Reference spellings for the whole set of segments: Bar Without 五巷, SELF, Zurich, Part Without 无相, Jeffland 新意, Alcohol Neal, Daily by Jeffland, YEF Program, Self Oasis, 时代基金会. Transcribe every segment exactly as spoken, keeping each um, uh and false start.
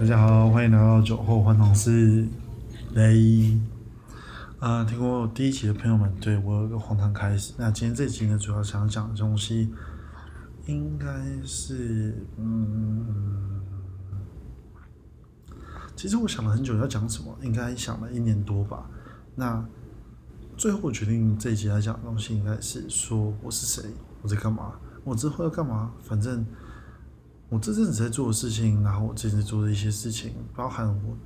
大家好，欢迎来到酒后幻想室。雷，啊，听过第一集的朋友们，对我有个荒唐开始。那今天这集呢，主要想讲的东西，应该是，嗯，其实我想了很久要讲什么，应该想了一年多吧。那最后我决定这一集来讲的东西，应该是说我是谁，我在干嘛，我之后要干嘛，反正。我这阵子在做的事情，然后我这阵子做的一些事情，包含我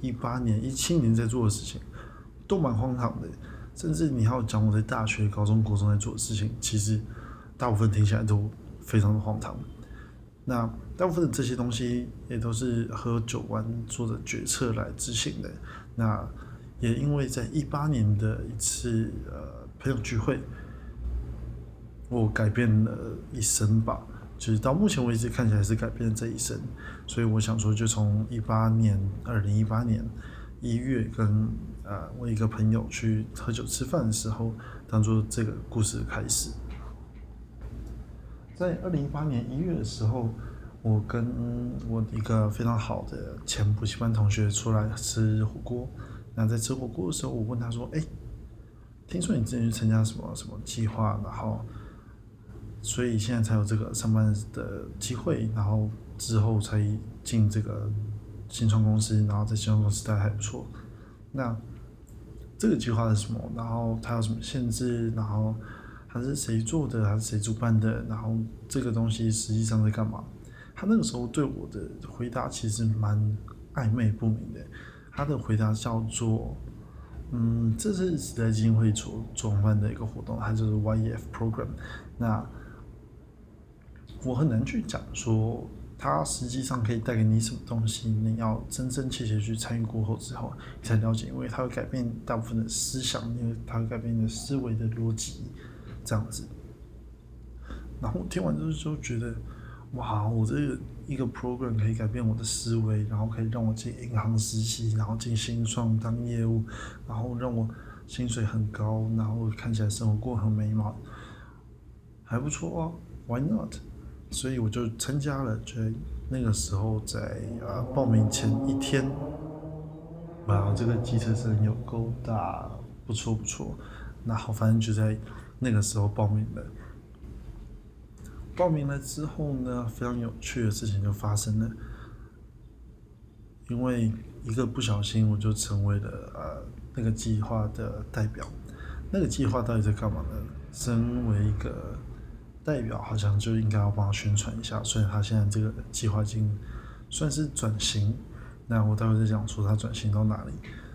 一八年、一七年在做的事情，都蛮荒唐的。甚至你要讲我在大学、高中、国中在做的事情，其实大部分听起来都非常的荒唐。那大部分的这些东西也都是喝酒玩做的决策来执行的。那也因为在一八年的一次呃朋友聚会，我改变了一生吧。就是到目前为止看起来是改变了这一生，所以我想说，就从一八年、二零一八年一月跟呃我一个朋友去喝酒吃饭的时候，当做这个故事的开始。在二零一八年一月的时候，我跟我一个非常好的前补习班同学出来吃火锅。那在吃火锅的时候，我问他说：“哎、欸，听说你之前去参加什么什么计划，然后？”所以现在才有这个上班的机会，然后之后才进这个新创公司，然后在新创公司待还不错。那这个计划是什么？然后它有什么限制？然后它是谁做的？还是谁主办的？然后这个东西实际上在干嘛？他那个时候对我的回答其实蛮暧昧不明的。他的回答叫做：“嗯，这是时代基金会所主办的一个活动，它就是 Y E F Program。”那我很难去讲说它实际上可以带给你什么东西，你要真真切切去参与过后之后你才了解，因为它会改变大部分的思想，因为它会改变你的思维的逻辑这样子。然后听完之后就觉得，哇，我这个一个 program 可以改变我的思维，然后可以让我进银行实习，然后进新创当业务，然后让我薪水很高，然后看起来生活过很美满，还不错哦 ，Why not？所以我就参加了，就那个时候在啊报名前一天，哇，这个机车声有够大，不错不错。然后反正就在那个时候报名了。报名了之后呢，非常有趣的事情就发生了，因为一个不小心我就成为了呃那个计划的代表。那个计划到底在干嘛呢？身为一个代表好像就应该要帮他宣传一下，所以他现在这个计划已经算是转型。那我待会再讲说他转型到哪里。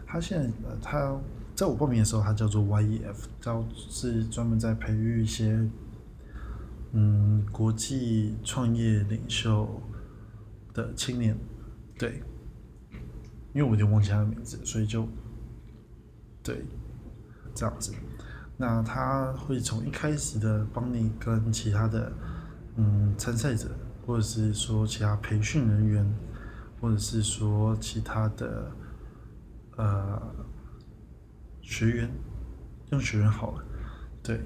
他现在他在我报名的时候，他叫做 Y E F， 叫是专门在培育一些嗯国际创业领袖的青年。对，因为我有点忘记他的名字，所以就对这样子。那他会从一开始的帮你跟其他的嗯参赛者，或者是说其他培训人员，或者是说其他的呃学员，用学员好了，对，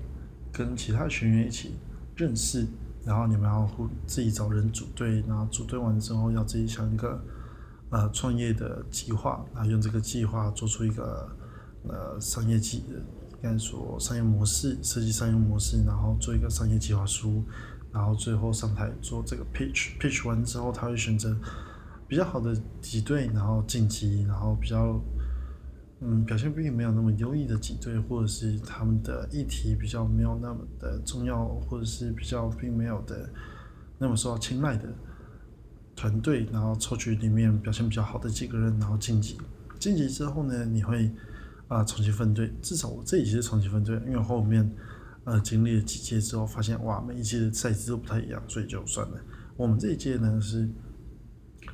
跟其他学员一起认识，然后你们要自己找人组队，然后组队完之后要自己想一个呃创业的计划，然后用这个计划做出一个呃商业计。应该说商业模式，设计商业模式，然后做一个商业计划书，然后最后上台做这个 pitch，pitch pitch 完之后他会选择比较好的几队，然后晋级，然后比较嗯表现并没有那么优异的几队，或者是他们的议题比较没有那么的重要，或者是比较并没有的那么受到青睐的团队，然后抽取里面表现比较好的几个人，然后晋级。晋级之后呢，你会。啊，重新分队，至少我这一季是重新分队，因为后面，呃，经历了几届之后，发现哇，每一届的赛制都不太一样，所以就算了。我们这一届呢是，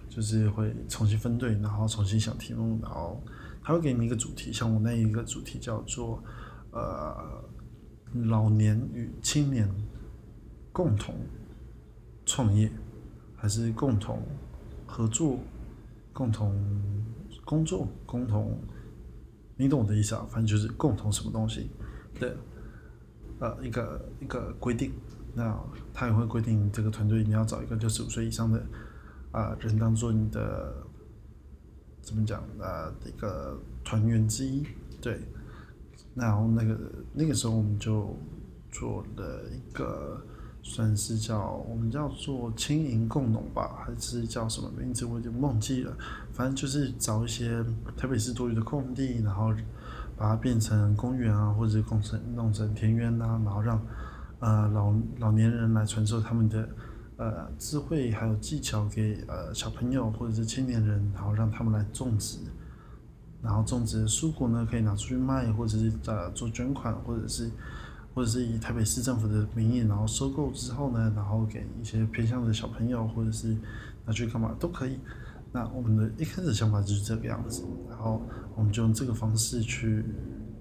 就是会重新分队，然后重新想题目，然后他会给你一个主题，像我那一个主题叫做，呃，老年与青年共同创业，还是共同合作、共同工作、共同。你懂我的意思啊，反正就是共同什么东西的，呃，一个一个规定。那他也会规定这个团队你要找一个六十五岁以上的啊、呃、人当做你的怎么讲啊、呃、一个团圆之一，对。然后那个那个时候我们就做了一个算是叫我们叫做轻盈共农吧，还是叫什么名字我就忘记了，反正就是找一些台北市多余的空地，然后把它变成公园啊，或者弄成弄成田园啊，然后让呃老老年人来传授他们的呃智慧还有技巧给呃小朋友或者是青年人，然后让他们来种植，然后种植的蔬果呢可以拿出去卖，或者是呃做捐款，或者是或者是以台北市政府的名义，然后收购之后呢，然后给一些偏向的小朋友，或者是拿去干嘛都可以。那我们的一开始想法就是这个样子，然后我们就用这个方式去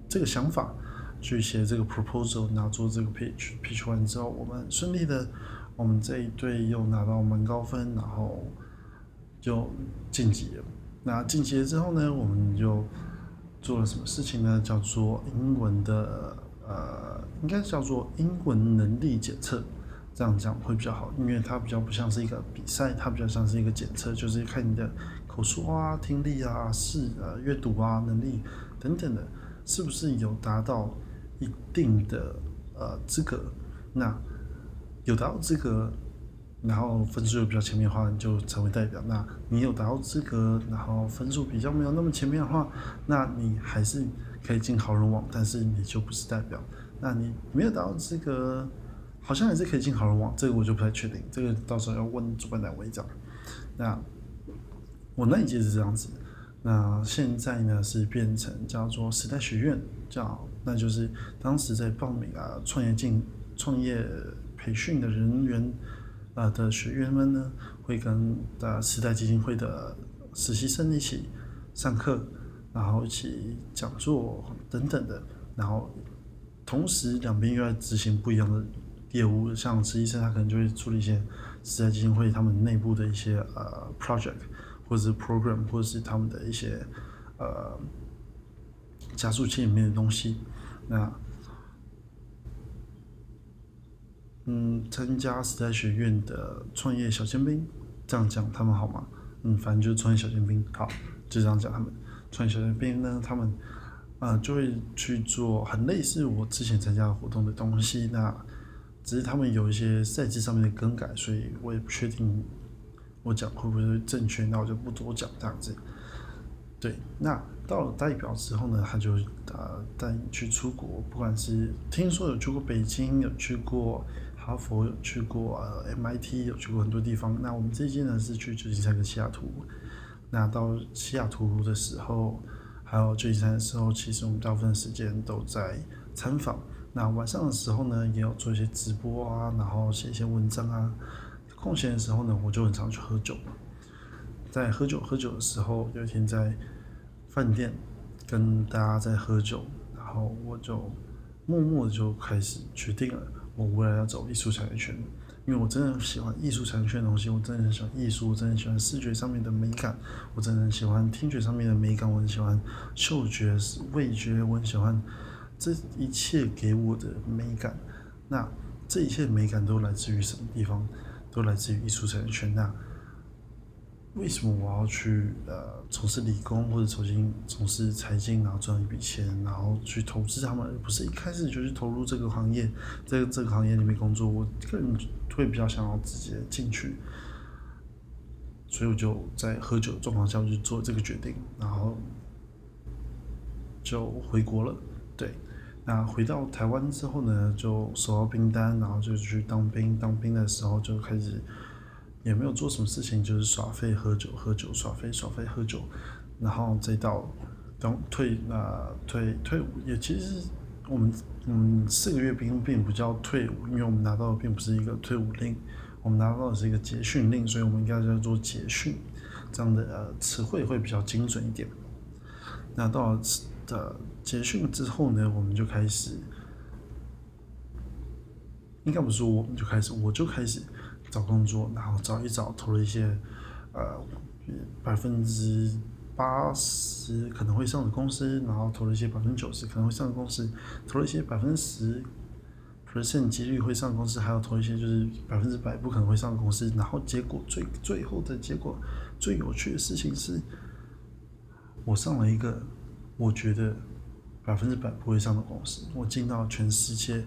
这个想法去写这个 proposal， 然后做这个 pitch pitch 完之后，我们顺利的，我们这一队又拿到蛮高分，然后就晋级了。那晋级了之后呢，我们就做了什么事情呢？叫做英文的呃，应该叫做英文能力检测。这样讲会比较好，因为它比较不像是一个比赛，它比较像是一个检测，就是看你的口说啊、听力啊、视啊、阅读啊、能力等等的，是不是有达到一定的呃资格？那有达到资格，然后分数又比较前面的话，你就成为代表。那你有达到资格，然后分数比较没有那么前面的话，那你还是可以进好人网，但是你就不是代表。那你没有达到资格，好像还是可以进好人网，这个我就不太确定，这个到时候要问主办单位这样。那我那一届是这样子，那现在呢是变成叫做时代学院，叫那就是当时在报名啊创业进创业培训的人员呃的学员们呢，会跟呃时代基金会的实习生一起上课，然后一起讲座等等的，然后同时两边又要执行不一样的业务，像实习生他可能就会处理一些时代基金会他们内部的一些呃 project 或者是 program 或者是他们的一些呃加速器里面的东西。那嗯，参加时代学院的创业小尖兵，这样讲他们好吗？嗯，反正就是创业小尖兵，好，就这样讲他们。创业小尖兵呢，他们呃就会去做很类似我之前参加活动的东西，那。只是他们有一些赛制上面的更改，所以我也不确定我讲会不会正确，那我就不多讲这样子。对，那到了代表之后呢，他就呃带你去出国，不管是听说有去过北京，有去过哈佛，有去过、呃、M I T， 有去过很多地方。那我们这一届呢是去旧金山跟西雅图。那到西雅图的时候，还有旧金山的时候，其实我们大部分时间都在参访。那晚上的时候呢，也有做一些直播啊，然后写一些文章啊。空闲的时候呢，我就很常去喝酒。在喝酒喝酒的时候，有一天在饭店跟大家在喝酒，然后我就默默的就开始决定了，我未来要走艺术产业圈，因为我真的喜欢艺术产业圈的东西，我真的很喜欢艺术，我真的喜欢视觉上面的美感，我真的很喜欢听觉上面的美感，我很喜欢嗅觉、味觉，我很喜欢。这一切给我的美感，那这一切美感都来自于什么地方？都来自于艺术产业圈。那为什么我要去呃从事理工或者重新从事财经，然后赚一笔钱，然后去投资他们，而不是一开始就去投入这个行业，在这个行业里面工作？我个人会比较想要直接进去，所以我就在喝酒的状况下去做这个决定，然后就回国了。对。那回到台湾之后呢，就收到兵单，然后就去当兵。当兵的时候就开始也没有做什么事情，就是耍废喝酒，喝酒耍废耍废喝酒，然后再到当退啊、呃、退退伍。也其实我们嗯四个月兵并不叫退伍，因为我们拿到的并不是一个退伍令，我们拿到的是一个结训令，所以我们应该叫做结训，这样的呃词汇会比较精准一点。那到了呃结训之后呢，我们就开始，应该不是我们就开始，我就开始找工作，然后找一找，投了一些呃百分之八十可能会上的公司，然后投了一些百分之九十可能会上的公司，投了一些百分之十 percent 几率会上的公司，还有投一些就是百分之百不可能会上的公司，然后结果最最后的结果最有趣的事情是，我上了一个我觉得百分之百不会上的公司，我进到全世界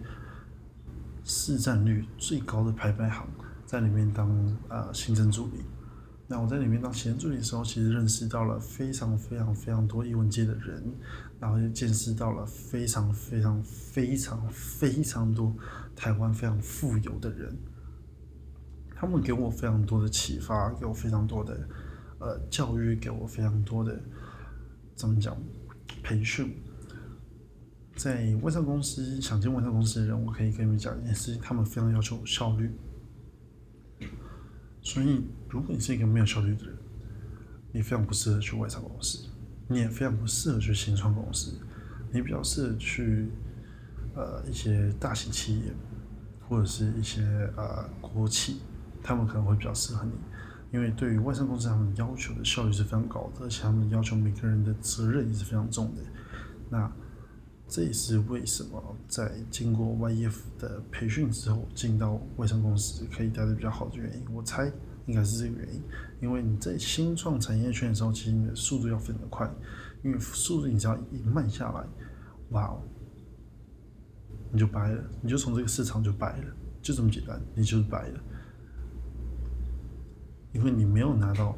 市占率最高的排排行，在里面当呃行政助理。那我在里面当行政助理的时候，其实认识到了非常非常非常多艺文界的人，然后就见识到了非常非常非常非常多台湾非常富有的人，他们给我非常多的启发，给我非常多的呃教育，给我非常多的怎么讲培训。在外商公司想进外商公司的人，我可以跟你们讲一件事情，他们非常要求效率。所以如果你是一个没有效率的人，你非常不适合去外商公司，你也非常不适合去新创公司，你比较适合去呃一些大型企业或者是一些呃国企，他们可能会比较适合你，因为对于外商公司他们要求的效率是非常高的，而且他们要求每个人的责任也是非常重的。那这也是为什么在经过 Y E F 的培训之后，进到外商公司可以待得比较好的原因，我猜应该是这个原因。因为你在新创产业圈的时候，其实你的速度要非常的快，因为速度你只要一慢下来，哇、哦，你就掰了，你就从这个市场就掰了，就这么简单，你就是掰了。因为你没有拿到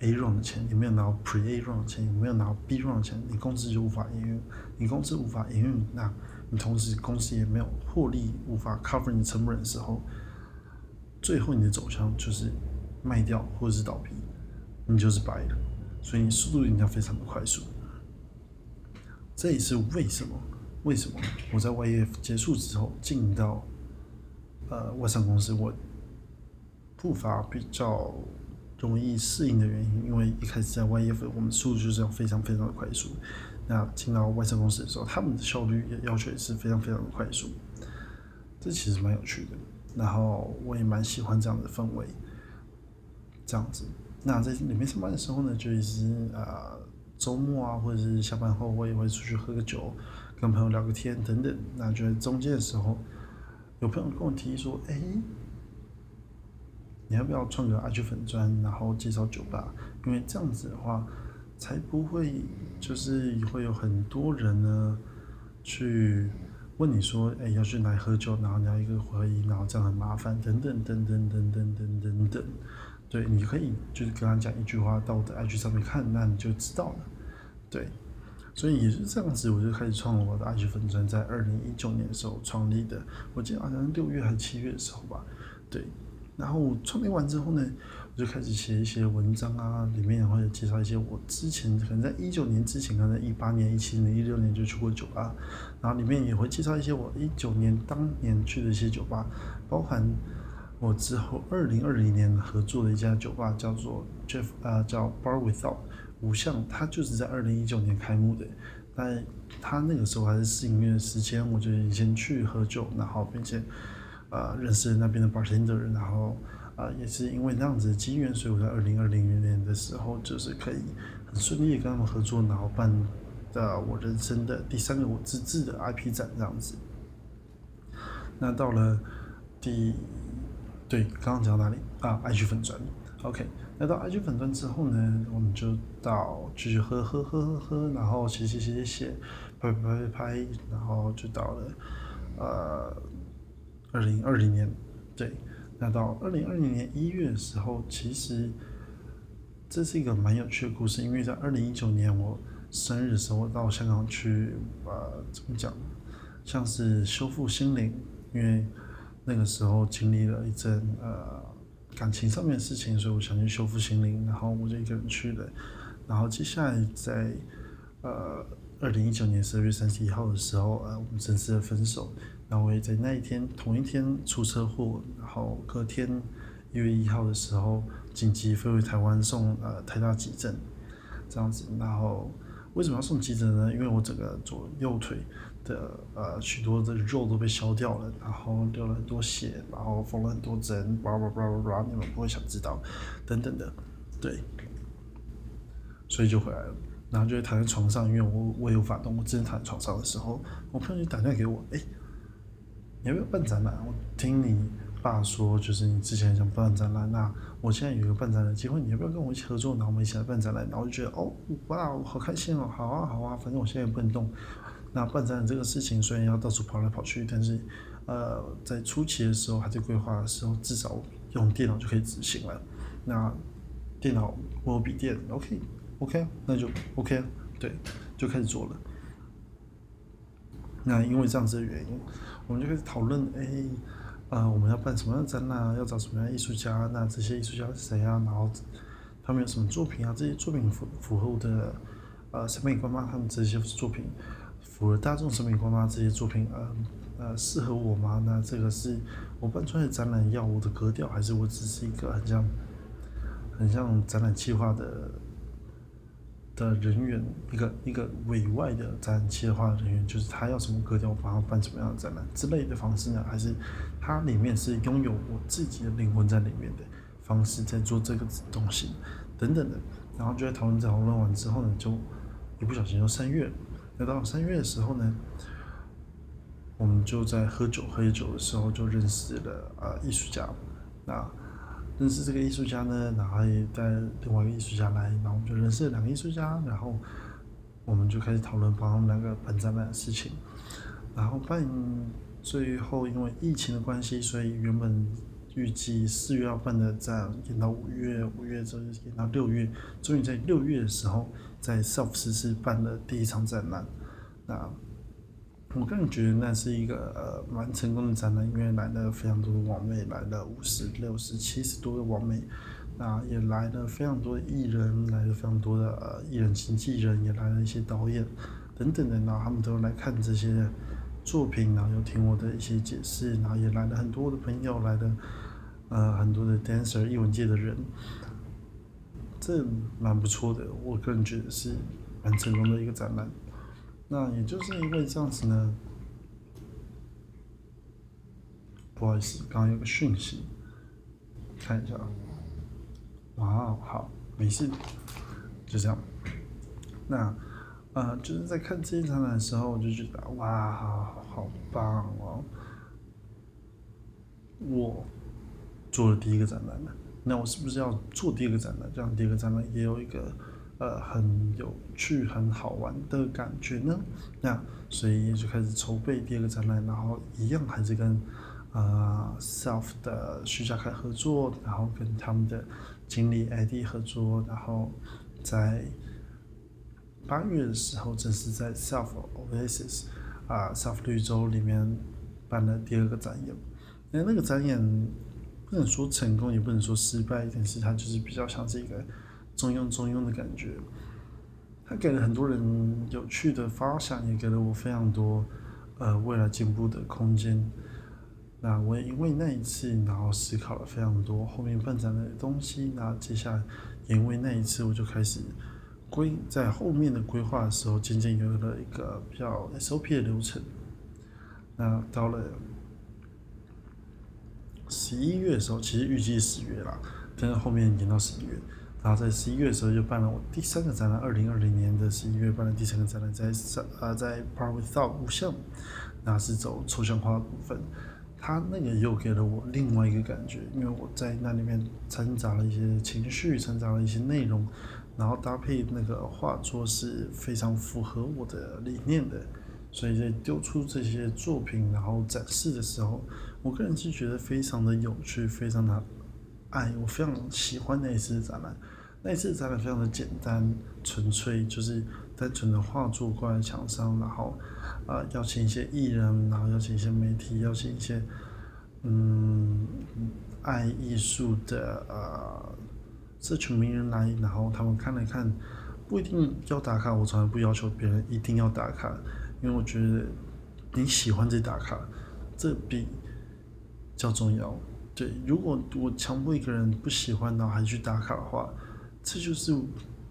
A round 的钱，你没有拿到 Pre A round 的钱，你没有拿到 B round 的钱，你公司就无法营运，你公司无法营运，那你同时公司也没有获利，无法 cover 你成本的时候，最后你的走向就是卖掉或者是倒闭，你就是白了。所以你速度一定要非常的快速。这也是为什么为什么我在 Y E F 结束之后进到呃外商公司，我步伐比较容易适应的原因，因为一开始在 Y E F 我们速度就是要非常非常的快速。那进到外商公司的时候，他们的效率要求也是非常非常的快速，这其实蛮有趣的。然后我也蛮喜欢这样的氛围，这样子。那在里面上班的时候呢，就是呃周末啊，或者是下班后，我也会出去喝个酒，跟朋友聊个天等等。那就在中间的时候，有朋友跟我提议说，哎、欸。你要不要创个 I G 粉专，然后介绍酒吧？因为这样子的话，才不会就是会有很多人呢去问你说，哎、欸，要去哪里喝酒，然后你要一个回忆，然后这样很麻烦，等等等等等等等等等。对，你可以就是跟他讲一句话，到我的 I G 上面看，那你就知道了。对，所以也是这样子，我就开始创了我的 I G 粉专，在二零一九年的时候创立的，我记得好像六月还是七月的时候吧。对。然后创立完之后呢，我就开始写一些文章啊，里面会介绍一些我之前可能在一九年之前，可能在一八年、一七年、一六年就去过酒吧，然后里面也会介绍一些我一九年当年去的一些酒吧，包含我之后二零二零年合作的一家酒吧叫做 Jeff 啊、呃，叫 Bar Without 五巷，它就是在二零一九年开幕的。但它那个时候还是试营业的时间，我就先去喝酒，然后并且。呃，认识那边的 bartender， 然后啊、呃，也是因为那样子的机缘，所以我在二零二零年的时候，就是可以很顺利的跟他们合作，然后办的我人生的第三个我自制的 I P 展这样子。那到了第，对，刚刚讲到哪里啊 ？I G 粉专 ，OK。那到 I G 粉专之后呢，我们就到继续喝喝喝喝喝，然后写写写写写，拍拍拍拍，然后就到了呃。二零二零年，对，那到二零二零年一月的时候，其实这是一个蛮有趣的故事，因为在二零一九年我生日的时候，我到香港去，呃，怎么讲，像是修复心灵，因为那个时候经历了一阵呃感情上面的事情，所以我想去修复心灵，然后我就一个人去了，然后接下来在呃二零一九年十二月三十一号的时候，呃，我们正式的分手。然后我也在那一天同一天出车祸，然后隔天一月一号的时候紧急飞回台湾送呃台大急诊，这样子。然后为什么要送急诊呢？因为我整个左右腿的呃许多的肉都被削掉了，然后流了很多血，然后缝了很多针，叭叭叭叭叭，你们不会想知道，等等的，对，所以就回来了。然后就躺在床上，因为我我也无法动，我之前躺在床上的时候，我朋友就打电话给我，哎。你要不要办展览？我听你爸说，就是你之前很想办展览，那我现在有一个办展览的机会，你要不要跟我一起合作？然后我们一起来办展览。然后就觉得哦，哇，我好开心哦，好啊好啊，反正我现在也不能动。那办展览这个事情虽然要到处跑来跑去，但是呃，在初期的时候还在规划的时候，至少用电脑就可以执行了。那电脑我有笔电 ，OK OK， 那就 OK， 对，就开始做了。那因为这样子的原因，我们就开始讨论，哎、欸，呃，我们要办什么样的展览，要找什么样的艺术家，那这些艺术家是谁啊？然后他们有什么作品啊？这些作品符符合我的呃审美观吗？他们这些作品符合大众审美观吗？这些作品呃呃适合我吗？那这个是我办出来的展览要我的格调，还是我只是一个很像很像展览企划的？的人员，一个一个委外的展览企划人员，就是他要什么格调，我帮他办什么样的展览之类的方式呢？还是他里面是拥有我自己的灵魂在里面的方式，在做这个东西等等的。然后就在讨论讨论完之后呢，就一不小心就三月了。那到三月的时候呢，我们就在喝酒喝酒的时候就认识了啊艺术家。那认识这个艺术家呢，然后也带另外一个艺术家来，然后我们就认识了两个艺术家，然后我们就开始讨论帮他们两个办展览的事情。然后办最后因为疫情的关系，所以原本预计四月要办的展延到五月，五月之后延到六月，终于在六月的时候，在 Self 实施办了第一场展览。那我个人觉得那是一个呃蛮成功的展览，因为来了非常多的网美，来了五十、六十、七十多个网美，那也来了非常多的艺人，来了非常多的呃艺人经纪人，也来了一些导演等等的，然后他们都来看这些作品，然后又听我的一些解释，然后也来了很多的朋友，来了呃很多的 dancer 艺文界的人，这蛮不错的，我个人觉得是蛮成功的一个展览。那也就是因为这样子呢，不好意思，刚刚有个讯息，看一下，哇，好，没事，就这样。那呃，就是在看这一展览的时候，我就觉得哇，好，好棒哦！我做了第一个展览了，那我是不是要做第一个展览？这样第一个展览也有一个。呃，很有趣、很好玩的感觉呢。那所以就开始筹备第二个展览，然后一样还是跟呃 Self 的徐家凯合作，然后跟他们的经理 I D 合作，然后在八月的时候，正式在 Self Oasis 啊、呃、Self 绿洲里面办了第二个展演。那那个展演不能说成功，也不能说失败，但是它就是比较像是一个。中庸中庸的感觉，它给了很多人有趣的发想，也给了我非常多呃未来进步的空间。那我也因为那一次，然后思考了非常多后面办展的东西。那接下来也因为那一次，我就开始规在后面的规划的时候，渐渐有了一个比较 S O P 的流程。那到了十一月的时候，其实预计十月啦，但是后面延到十一月。然后在十一月的时候就办了我第三个展览，二零二零年的十一月办了第三个展览，在呃在 Part Without 无相，那是走抽象化的部分，它那个又给了我另外一个感觉，因为我在那里面掺杂了一些情绪，掺杂了一些内容，然后搭配那个画作是非常符合我的理念的，所以在丢出这些作品然后展示的时候，我个人是觉得非常的有趣，非常的。哎，我非常喜欢那一次展览，那一次展览非常的简单纯粹，就是单纯的画作挂在墙上，然后啊、呃、邀请一些艺人，然后邀请一些媒体，邀请一些嗯爱艺术的呃社群名人来，然后他们看了看，不一定要打卡，我从来不要求别人一定要打卡，因为我觉得你喜欢这打卡，这比较重要。对，如果我强迫一个人不喜欢，然后还去打卡的话，这就是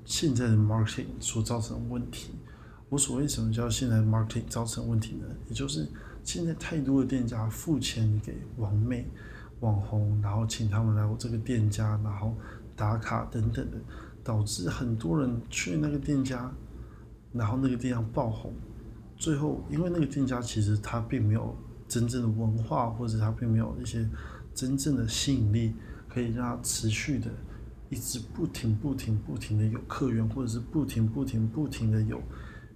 现在的 marketing 所造成的问题。我所谓什么叫现在 marketing 造成的问题呢？也就是现在太多的店家付钱给网美、网红，然后请他们来我这个店家，然后打卡等等的，导致很多人去那个店家，然后那个店家爆红，最后因为那个店家其实他并没有真正的文化，或者他并没有一些。真正的吸引力可以让它持续的一直不停不停不停的有客源，或者是不停不停不停的有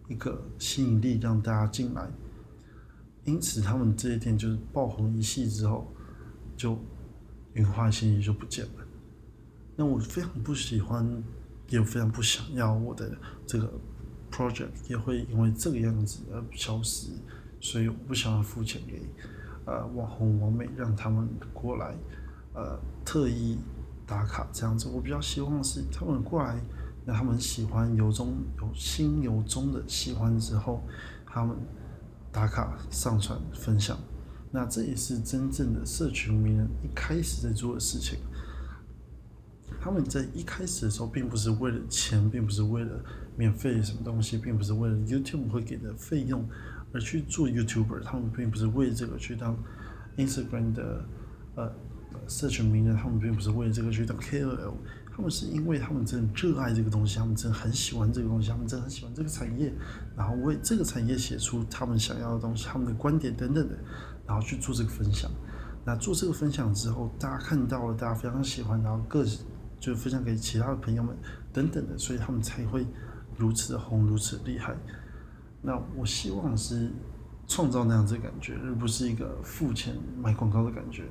一个吸引力让大家进来。因此他们这一点就是爆红一夕之后就云化信息就不见了。那我非常不喜欢，也非常不想要我的这个 project 也会因为这个样子而消失，所以我不想要付钱给呃网红网美让他们过来呃特意打卡这样子。我比较希望是他们过来，让他们喜欢由衷有心由衷的喜欢之后，他们打卡上传分享。那这也是真正的社群名人一开始在做的事情。他们在一开始的时候并不是为了钱，并不是为了免费什么东西，并不是为了 YouTube 会给的费用而去做 YouTuber， 他们并不是为这个去当 Instagram 的呃社群名人，他们并不是为这个去当 K O L， 他们是因为他们真的热爱这个东西，他们真的很喜欢这个东西，他们真的很喜欢这个产业，然后为这个产业写出他们想要的东西，他们的观点等等的，然后去做这个分享。那做这个分享之后，大家看到了，大家非常喜欢，然后各就分享给其他的朋友们等等的，所以他们才会如此的红，如此的厉害。那我希望是创造那样子的感觉，而不是一个付钱买广告的感觉。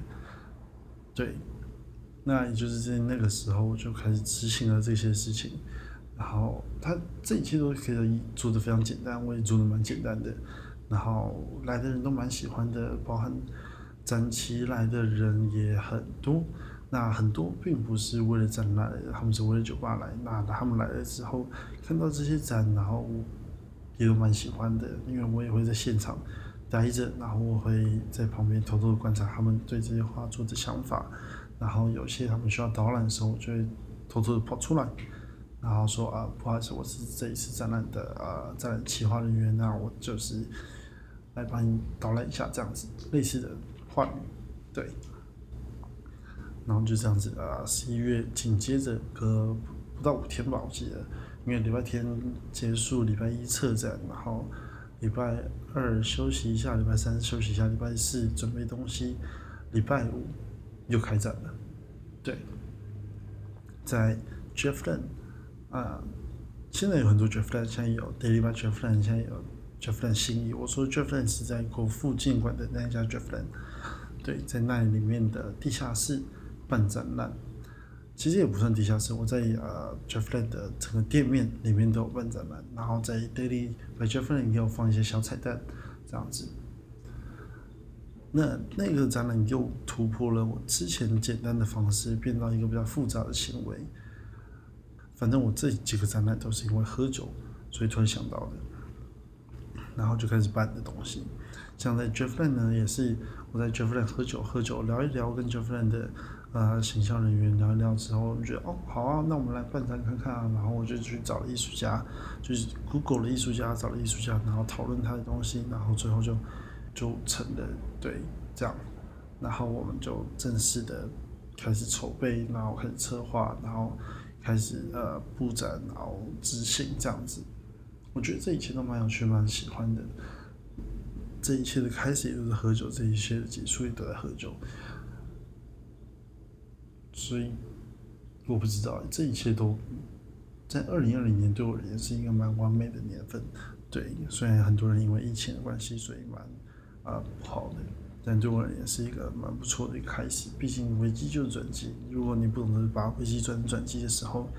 对，那也就是在那个时候我就开始执行了这些事情，然后他这一切都可以做得非常简单，我也做得蛮简单的，然后来的人都蛮喜欢的，包含展期来的人也很多。那很多并不是为了展来的，他们是为了酒吧来。那他们来了之后看到这些展，然后也都蛮喜欢的，因为我也会在现场待着，然后我会在旁边偷偷观察他们对这些画作的想法，然后有些他们需要导览的时候，我就会偷偷的跑出来，然后说啊，不好意思，我是这一次展览的啊、呃、展览企划人员，那我就是来帮你导览一下这样子，类似的话语，对。然后就这样子啊，十一月紧接着隔不到五天吧，我记得，因为礼拜天结束，礼拜一策展，然后礼拜二休息一下，礼拜三休息一下，礼拜四准备东西，礼拜五又开展了。对，在 Jeffland 啊，现在有很多 Jeffland， 现在有 Daily by Jeffland， 现在有 Jeffland 新意。我说 Jeffland 是在国父纪念馆的那一家 Jeffland， 对，在那里面的地下室办展览，其实也不算地下室。我在呃 Jeffland 的整个店面里面都有办展览，然后在 Daily by Jeffland 也有放一些小彩蛋这样子。那那个展览又突破了我之前简单的方式，变到一个比较复杂的行为。反正我这几个展览都是因为喝酒，所以突然想到的，然后就开始办的东西。像在 Jeffland 呢，也是我在 Jeffland 喝酒，喝酒聊一聊跟 Jeffland 的。呃，行销人员聊一聊之后，我觉得哦，好啊，那我们来办展看看啊。然后我就去找了艺术家，就是 Google 了艺术家，找了艺术家，然后讨论他的东西，然后最后就就成了，对，这样。然后我们就正式的开始筹备，然后开始策划，然后开始呃布展，然后执行这样子。我觉得这一切都蛮有趣，蛮喜欢的。这一切的开始也都是喝酒，这一切的结束也都在喝酒。所以我不知道，这一切都在二零二零年对我而言是一个蛮完美的年份。对，虽然很多人因为疫情的关系，所以蛮啊、呃、不好的，但对我而言是一个蛮不错的一个开始。毕竟危机就是转机，如果你不懂得把危机转成转机的时候，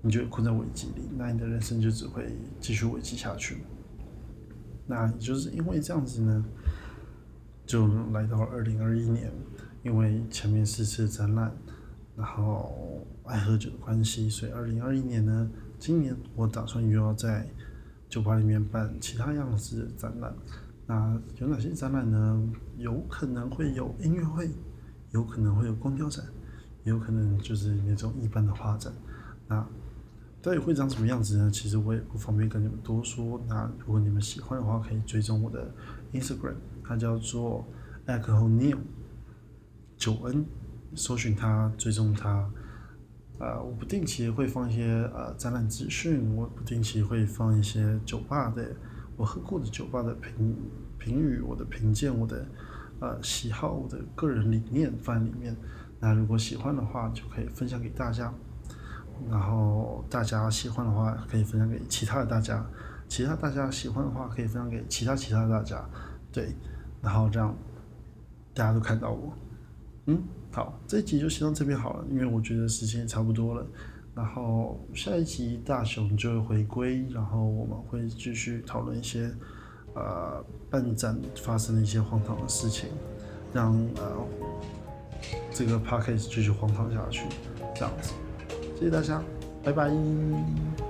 你就会困在危机里，那你的人生就只会继续危机下去。那也就是因为这样子呢，就来到了二零二一年，因为前面四次展览。然后爱喝酒的关系，所以二零二一年呢，今年我打算又要在酒吧里面办其他样式的展览。那有哪些展览呢？有可能会有音乐会，有可能会有光雕展，也有可能就是那种一般的画展。那到底会长什么样子呢？其实我也不方便跟你们多说。那如果你们喜欢的话，可以追踪我的 Instagram， 它叫做 Alcohol Neal 九 N。搜寻它，追踪它，呃，我不定期会放一些呃展览资讯，我不定期会放一些酒吧的我喝过的酒吧的评评语，我的评鉴，我的呃喜好我的个人理念放在里面，那如果喜欢的话就可以分享给大家，然后大家喜欢的话可以分享给其他的大家，其他大家喜欢的话可以分享给其他其他的大家，对，然后这样大家都看到我。嗯，好，这一集就先到这边好了，因为我觉得时间也差不多了。然后下一集大熊就会回归，然后我们会继续讨论一些呃半站发生的一些荒唐的事情，让呃这个 podcast 继续荒唐下去，这样子。谢谢大家，拜拜。